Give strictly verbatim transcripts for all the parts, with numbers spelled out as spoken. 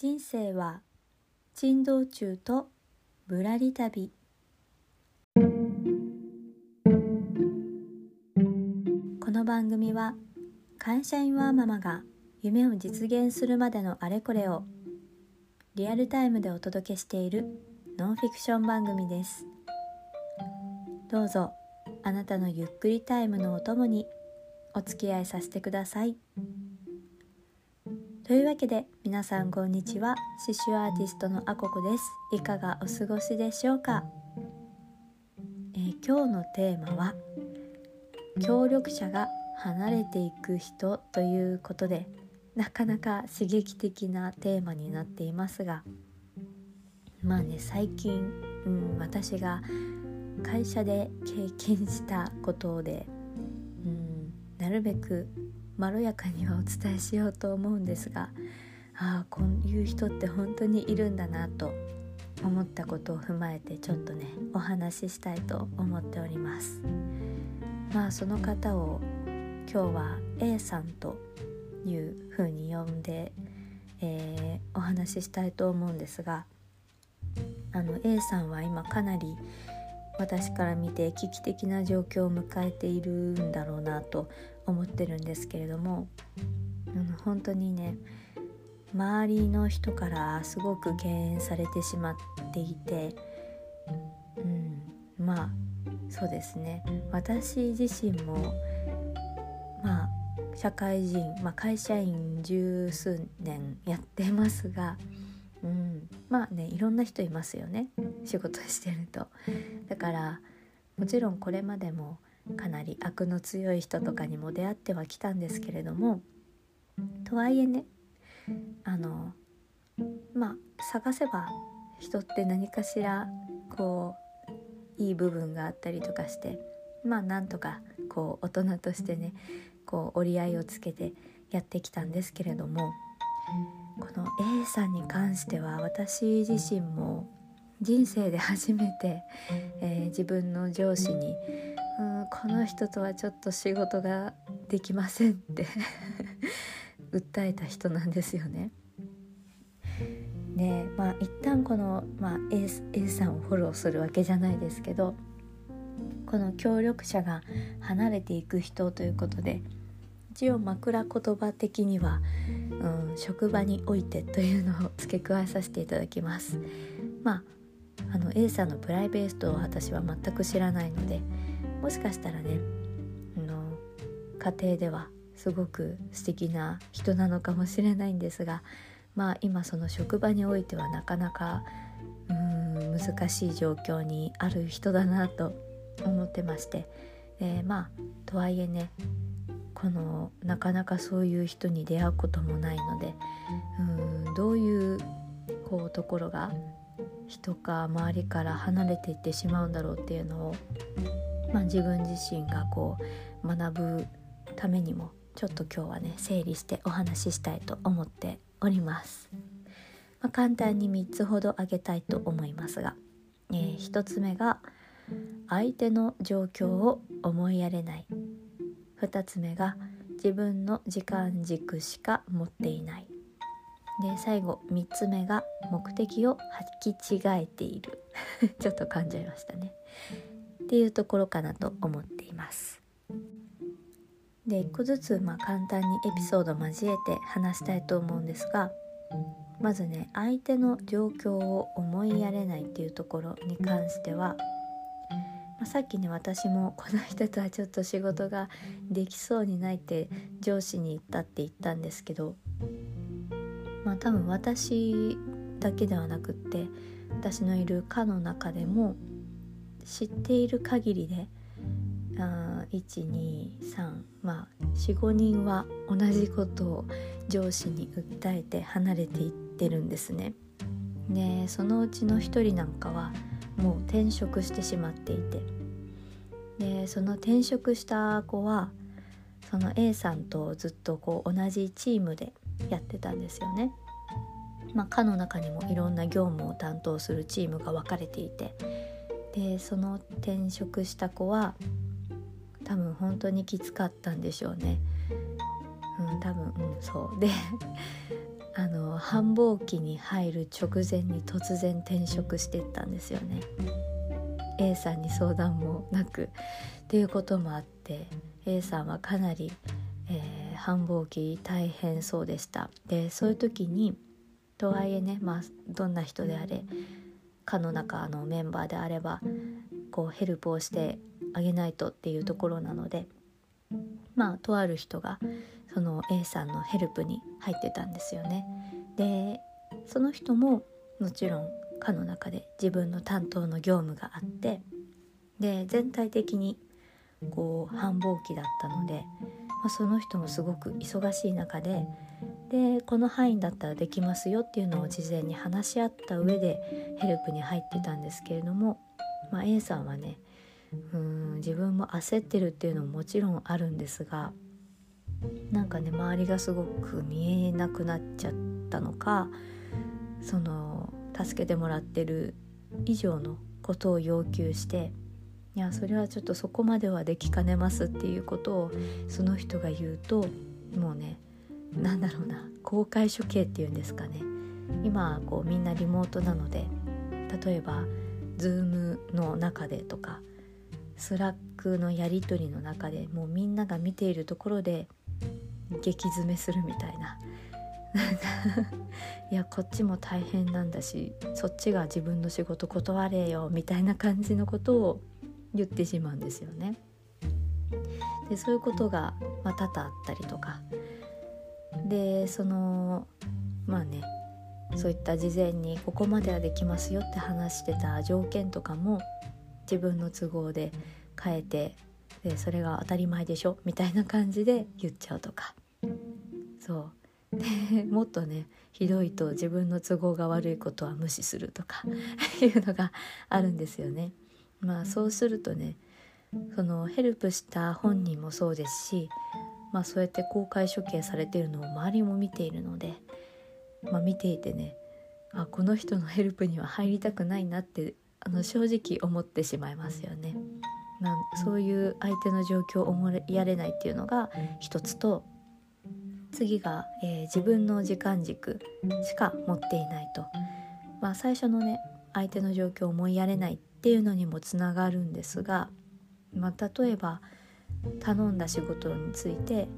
人生は珍道中とぶらり旅。この番組は会社員ワーママが夢を実現するまでのあれこれをリアルタイムでお届けしているノンフィクション番組です。どうぞあなたのゆっくりタイムのお供にお付き合いさせてください。というわけで皆さんこんにちは、刺繍アーティストのあここです。いかがお過ごしでしょうか。えー、今日のテーマは協力者が離れていく人ということで、なかなか刺激的なテーマになっていますが、まあね、最近、うん、私が会社で経験したことで、うん、なるべくまろやかにはお伝えしようと思うんですが、ああこういう人って本当にいるんだなと思ったことを踏まえて、ちょっとねお話ししたいと思っております。まあその方を今日は A さんというふうに呼んで、えー、お話ししたいと思うんですが、あの A さんは今かなり私から見て危機的な状況を迎えているんだろうなと思ってるんですけれども、うん、本当にね周りの人からすごく敬遠されてしまっていて、うん、まあそうですね、私自身もまあ社会人、まあ、会社員十数年やってますが、うん、まあねいろんな人いますよね、仕事してると。だからもちろんこれまでもかなり悪の強い人とかにも出会ってはきたんですけれども、とはいえねあのまあ探せば人って何かしらこういい部分があったりとかして、まあなんとかこう大人としてねこう折り合いをつけてやってきたんですけれども、この A さんに関しては私自身も人生で初めて、えー、自分の上司にうーんこの人とはちょっと仕事ができませんって訴えた人なんですよね。で、まあ、一旦この、まあ、A, A さんをフォローするわけじゃないですけど、この協力者が離れていく人ということで、一応枕言葉的には、うん、職場においてというのを付け加えさせていただきます。まあ、あの A さんのプライベートを私は全く知らないので、もしかしたらねあの家庭ではすごく素敵な人なのかもしれないんですが、まあ今その職場においてはなかなかうーん難しい状況にある人だなと思ってまして、えー、まあとはいえねこのなかなかそういう人に出会うこともないので、うーんどういうこうところが人か周りから離れていってしまうんだろうっていうのを、まあ、自分自身がこう学ぶためにもちょっと今日はね整理してお話ししたいと思っております。まあ、簡単にみっつほど挙げたいと思いますが、えー、ひとつめが相手の状況を思いやれない、ふたつめが自分の時間軸しか持っていないで、最後みっつめが目的を履き違えているちょっと噛んじゃいましたねっていうところかなと思っています。で、いっこずつまあ簡単にエピソード交えて話したいと思うんですが、まずね相手の状況を思いやれないっていうところに関しては、まあ、さっきね私もこの人とはちょっと仕事ができそうにないって上司に言ったって言ったんですけど、まあ多分私だけではなくって、私のいる課の中でも知っている限りでいち、に、さん、まあ よん,ご 人は同じことを上司に訴えて離れていってるんですね。でそのうちのひとりなんかはもう転職してしまっていて、でその転職した子はその A さんとずっとこう同じチームでやってたんですよね。まあ、課の中にもいろんな業務を担当するチームが分かれていて、でその転職した子は多分本当にきつかったんでしょうね。うん、多分、うん、そうであの繁忙期に入る直前に突然転職していったんですよね。 A さんに相談もなくっていうこともあって、 A さんはかなり、えー、繁忙期大変そうでした。で、そういう時にとはいえね、まあ、どんな人であれ課の中のメンバーであればこうヘルプをしてあげないとっていうところなので、まあとある人がその A さんのヘルプに入ってたんですよね。で、その人ももちろん課の中で自分の担当の業務があって、で全体的にこう繁忙期だったので、まあ、その人もすごく忙しい中で、でこの範囲だったらできますよっていうのを事前に話し合った上でヘルプに入ってたんですけれども、まあ、A さんはね、うーん自分も焦ってるっていうのももちろんあるんですが、なんかね周りがすごく見えなくなっちゃったのか、その助けてもらってる以上のことを要求して、いやそれはちょっとそこまではできかねますっていうことをその人が言うと、もうねなんだろうな、公開処刑っていうんですかね。今こうみんなリモートなので、例えば Zoom の中でとかスラックのやり取りの中で、もうみんなが見ているところで激詰めするみたいな。いやこっちも大変なんだし、そっちが自分の仕事断れよみたいな感じのことを言ってしまうんですよね。でそういうことが、まあ、多々あったりとかで、そのまあねそういった事前にここまではできますよって話してた条件とかも自分の都合で変えて、でそれが当たり前でしょみたいな感じで言っちゃうとか、そうでもっとねひどいと自分の都合が悪いことは無視するとかいうのがあるんですよね。まあそうするとね、そのヘルプした本人もそうですし、まあそうやって公開処刑されているのを周りも見ているので、まあ、見ていてね、あこの人のヘルプには入りたくないなってあの正直思ってしまいますよね。まあ、そういう相手の状況を思いやれないっていうのが一つと、次が、えー、自分の時間軸しか持っていないと、まあ、最初のね相手の状況を思いやれないっていうのにもつながるんですが、まあ、例えば頼んだ仕事について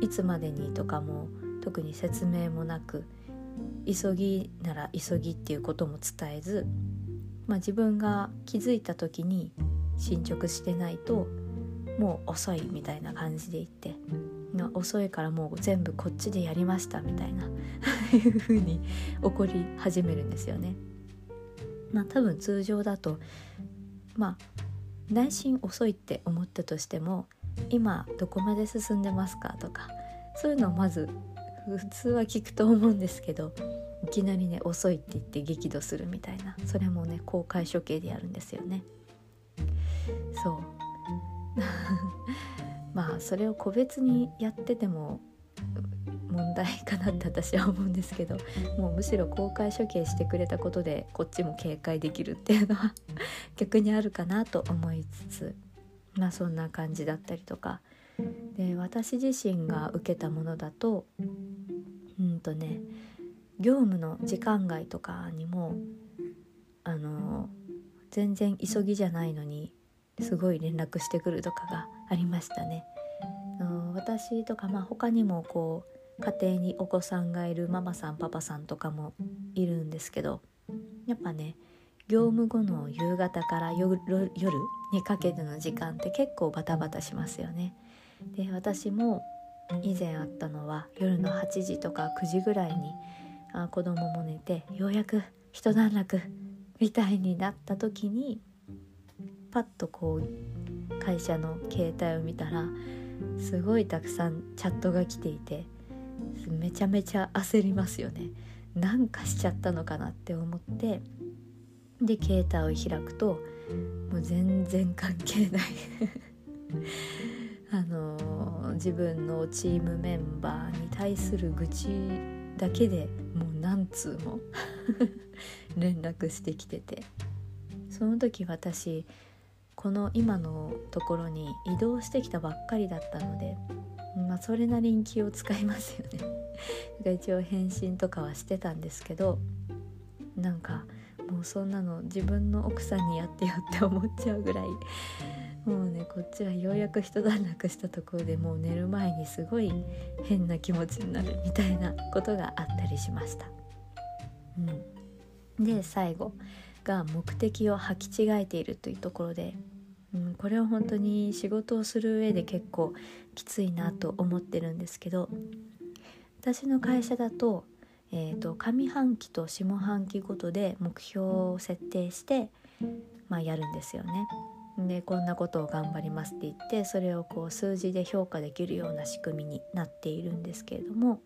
いつまでにとかも特に説明もなく、急ぎなら急ぎっていうことも伝えず、まあ、自分が気づいた時に進捗してないともう遅いみたいな感じで言って、遅いからもう全部こっちでやりましたみたいないう風に怒り始めるんですよね。まあ多分通常だと、まあ内心遅いって思ったとしても、今どこまで進んでますかとか、そういうのをまず普通は聞くと思うんですけど、いきなりね遅いって言って激怒するみたいな、それもね公開処刑でやるんですよね。そうまあそれを個別にやってても問題かなって私は思うんですけど、もうむしろ公開処刑してくれたことでこっちも警戒できるっていうのは逆にあるかなと思いつつ、まあそんな感じだったりとかで、私自身が受けたものだとうんとね業務の時間外とかにもあの全然急ぎじゃないのにすごい連絡してくるとかがありましたね。あの私とか、まあ、他にもこう家庭にお子さんがいるママさんパパさんとかもいるんですけど、やっぱね業務後の夕方から 夜, 夜にかけての時間って結構バタバタしますよね。で私も以前あったのは夜のはちじとかくじぐらいにあ子供も寝てようやく一段落みたいになった時にパッとこう会社の携帯を見たらすごいたくさんチャットが来ていて、めちゃめちゃ焦りますよね。なんかしちゃったのかなって思って、で携帯を開くともう全然関係ないあのー、自分のチームメンバーに対する愚痴だけでもう何通も連絡してきてて、その時私この今のところに移動してきたばっかりだったので、まあ、それなりに気を使いますよねだから一応返信とかはしてたんですけど、なんかもうそんなの自分の奥さんにやってよって思っちゃうぐらい、もうねこっちはようやく一段落したところで、もう寝る前にすごい変な気持ちになるみたいなことがあったりしました、うん、で最後が目的を履き違えているというところで、うん、これは本当に仕事をする上で結構きついなと思ってるんですけど、私の会社だと、えーと、上半期と下半期ごとで目標を設定して、まあ、やるんですよね。でこんなことを頑張りますって言って、それをこう数字で評価できるような仕組みになっているんですけれども、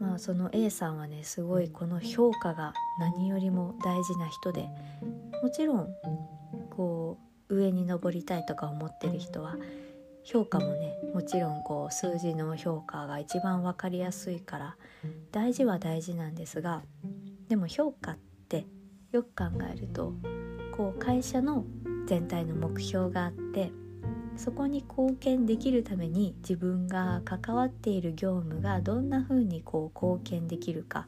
まあ、その A さんはねすごいこの評価が何よりも大事な人で、もちろんこう上に上りたいとか思ってる人は評価もね、もちろんこう数字の評価が一番分かりやすいから大事は大事なんですが、でも評価ってよく考えるとこう会社の全体の目標があって、そこに貢献できるために自分が関わっている業務がどんな風にこう貢献できるか、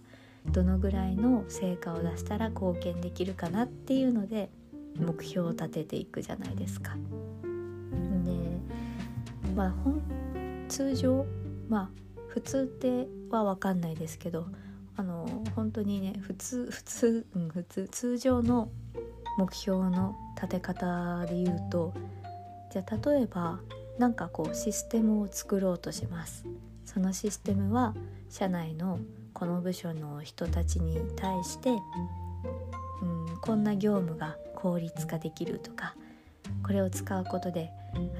どのぐらいの成果を出したら貢献できるかなっていうので目標を立てていくじゃないですか。で、まあ、通常、まあ、普通っては分かんないですけど、あの本当にね普通普通、うん、普通通常の目標の立て方で言うと、じゃあ例えばなんかこうシステムを作ろうとします。そのシステムは社内のこの部署の人たちに対して、うん、こんな業務が効率化できるとか、これを使うことで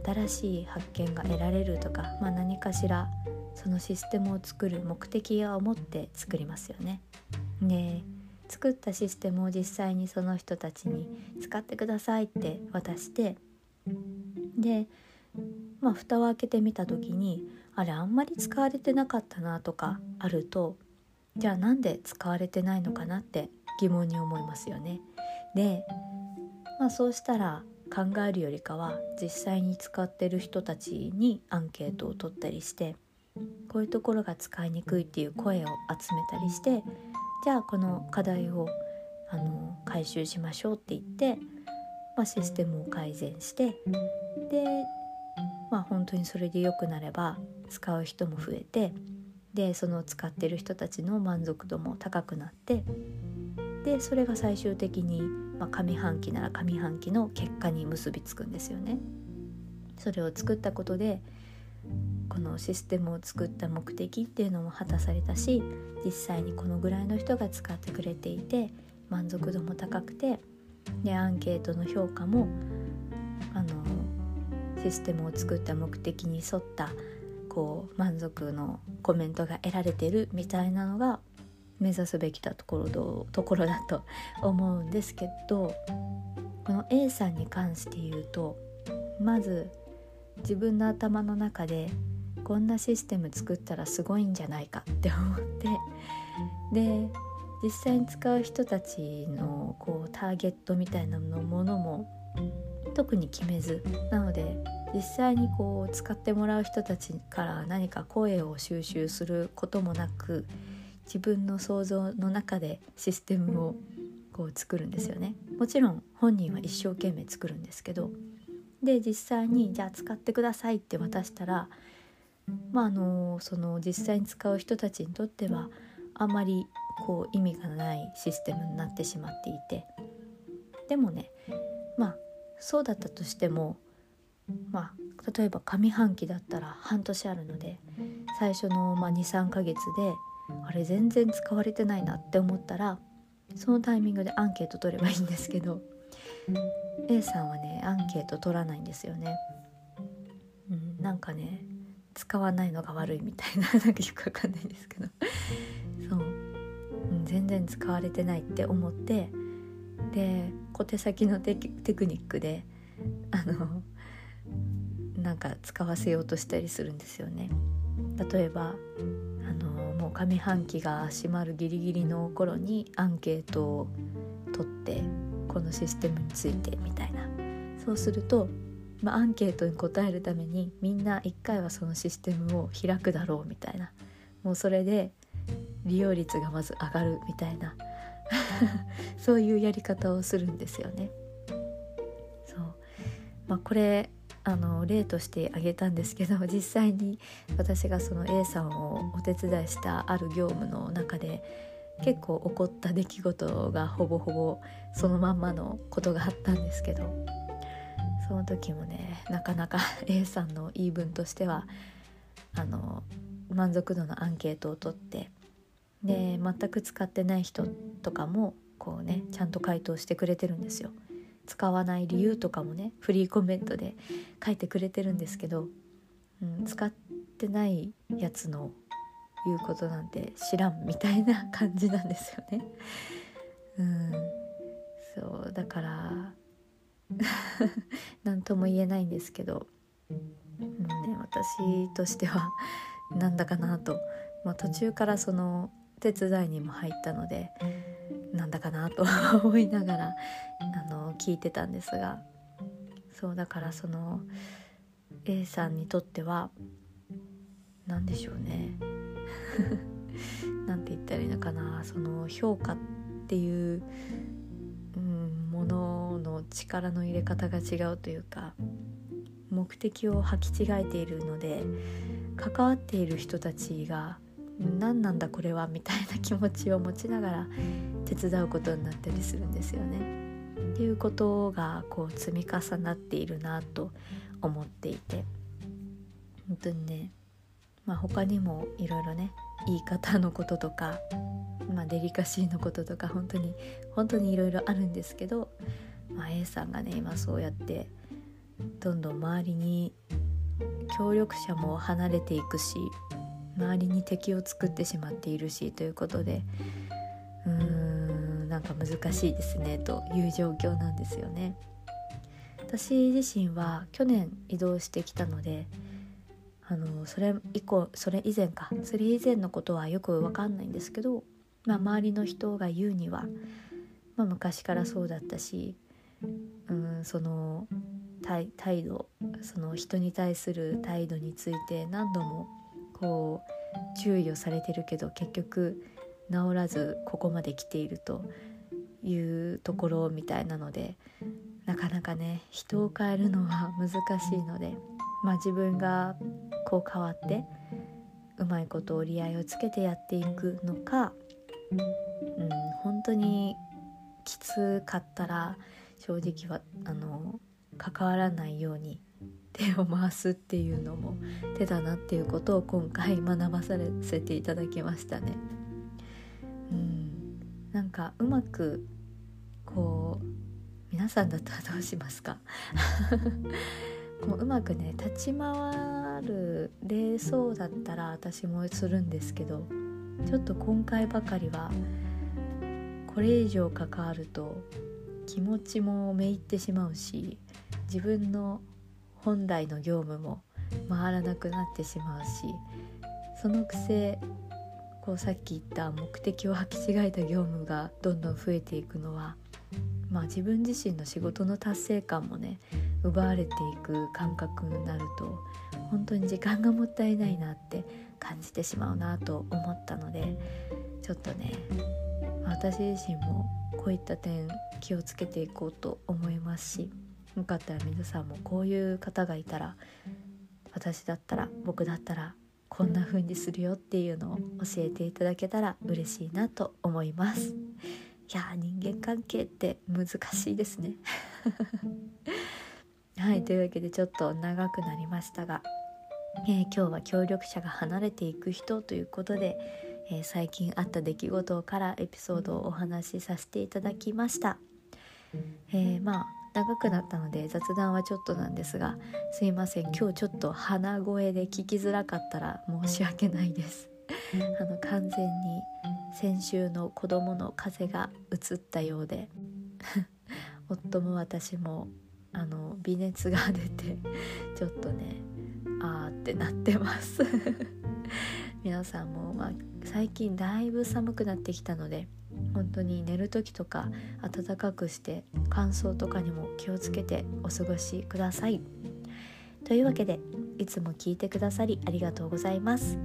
新しい発見が得られるとか、まあ、何かしらそのシステムを作る目的を持って作りますよね。で作ったシステムを実際にその人たちに使ってくださいって渡して、で、まあ、蓋を開けてみた時にあれあんまり使われてなかったなとかあると、じゃあなんで使われてないのかなって疑問に思いますよね。で、まあ、そうしたら考えるよりかは実際に使ってる人たちにアンケートを取ったりして、こういうところが使いにくいっていう声を集めたりして、じゃあこの課題をあの回収しましょうって言って、まあ、システムを改善して、で、まあ、本当にそれで良くなれば使う人も増えて、でその使ってる人たちの満足度も高くなって、でそれが最終的に、まあ、上半期なら上半期の結果に結びつくんですよね。それを作ったことでこのシステムを作った目的っていうのも果たされたし、実際にこのぐらいの人が使ってくれていて満足度も高くて、でアンケートの評価もあのシステムを作った目的に沿ったこう満足のコメントが得られてるみたいなのが目指すべきだところ、ところだと思うんですけど、この A さんに関して言うと、まず自分の頭の中でこんなシステム作ったらすごいんじゃないかって思って、で実際に使う人たちのこうターゲットみたいなものも特に決めず、なので実際にこう使ってもらう人たちから何か声を収集することもなく、自分の想像の中でシステムをこう作るんですよね。もちろん本人は一生懸命作るんですけど、で実際にじゃあ使ってくださいって渡したら、まあ、あのその実際に使う人たちにとってはあまりこう意味がないシステムになってしまっていて、でもね、まあそうだったとしても、まあ、例えば上半期だったら半年あるので、最初の、まあ、にさんかげつであれ全然使われてないなって思ったら、そのタイミングでアンケート取ればいいんですけど、A さんはねアンケート取らないんですよね、うん、なんかね使わないのが悪いみたいな、なんかよくわかんないですけどそう、うん、全然使われてないって思って、で小手先の テ, テクニックであのなんか使わせようとしたりするんですよね。例えばあのもう上半期が閉まるギリギリの頃にアンケートを取って、このシステムについてみたいな。そうするとまあ、アンケートに答えるためにみんな一回はそのシステムを開くだろうみたいな、もうそれで利用率がまず上がるみたいなそういうやり方をするんですよね。そう、まあ、これあの例として挙げたんですけど、実際に私がその A さんをお手伝いしたある業務の中で結構起こった出来事がほぼほぼそのまんまのことがあったんですけど、その時もね、なかなか A さんの言い分としてはあの満足度のアンケートを取って、で全く使ってない人とかもこうねちゃんと回答してくれてるんですよ。使わない理由とかもねフリーコメントで書いてくれてるんですけど、うん、使ってないやつの言うことなんて知らんみたいな感じなんですよね。うん、そうだから何とも言えないんですけど、うんね、私としてはなんだかなと、まあ、途中からその手伝いにも入ったのでなんだかなと思いながらあの聞いてたんですが、そうだからその A さんにとっては何でしょうねなんて言ったらいいのかな、その評価っていう、うん、ものの力の入れ方が違うというか、目的を履き違えているので、関わっている人たちが何なんだこれはみたいな気持ちを持ちながら手伝うことになったりするんですよね。っていうことがこう積み重なっているなと思っていて、本当にね、まあ、他にもいろいろね言い方のこととか、まあ、デリカシーのこととか本当に本当にいろいろあるんですけど、まあ、A さんがね今そうやってどんどん周りに協力者も離れていくし、周りに敵を作ってしまっているしということで、うーんなんか難しいですねという状況なんですよね。私自身は去年移動してきたので、あのそれ以降それ以前かそれ以前のことはよく分かんないんですけど、まあ、周りの人が言うには、まあ、昔からそうだったし、うんその態度その人に対する態度について何度もこう注意をされてるけど結局治らずここまで来ているというところみたいなので、なかなかね人を変えるのは難しいので、まあ、自分がこう変わってうまいこと折り合いをつけてやっていくのか、うん、本当にきつかったら正直はあの関わらないように手を回すっていうのも手だなっていうことを今回学ばさせていただきましたね。うん、なんかうまくこう皆さんだったらどうしますかこううまくね立ち回る例そうだったら私もするんですけど、ちょっと今回ばかりはこれ以上関わると気持ちもめいってしまうし、自分の本来の業務も回らなくなってしまうし、そのくせこうさっき言った目的を履き違えた業務がどんどん増えていくのは、まあ、自分自身の仕事の達成感もね奪われていく感覚になると本当に時間がもったいないなって感じてしまうなと思ったので、ちょっとね私自身もこういった点気をつけていこうと思いますし、よかったら皆さんもこういう方がいたら、私だったら僕だったらこんな風にするよっていうのを教えていただけたら嬉しいなと思います。いや人間関係って難しいですねはいというわけでちょっと長くなりましたが、えー、今日は協力者が離れていく人ということで、えー、最近あった出来事からエピソードをお話しさせていただきました。えー、まあ長くなったので雑談はちょっとなんですが、すいません今日ちょっと鼻声で聞きづらかったら申し訳ないですあの完全に先週の子供の風邪が移ったようで夫も私もあの微熱が出てちょっとねあーってなってます皆さんも、まあ、最近だいぶ寒くなってきたので本当に寝る時とか暖かくして乾燥とかにも気をつけてお過ごしください。というわけで、いつも聞いてくださりありがとうございます。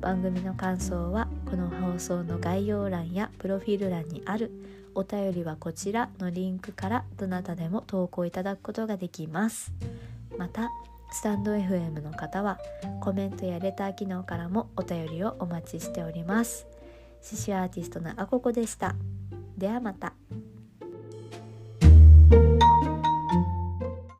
番組の感想はこの放送の概要欄やプロフィール欄にあるお便りはこちらのリンクからどなたでも投稿いただくことができます。またスタンド エフエム の方はコメントやレター機能からもお便りをお待ちしております。刺繍アーティストのあここでした。ではまた。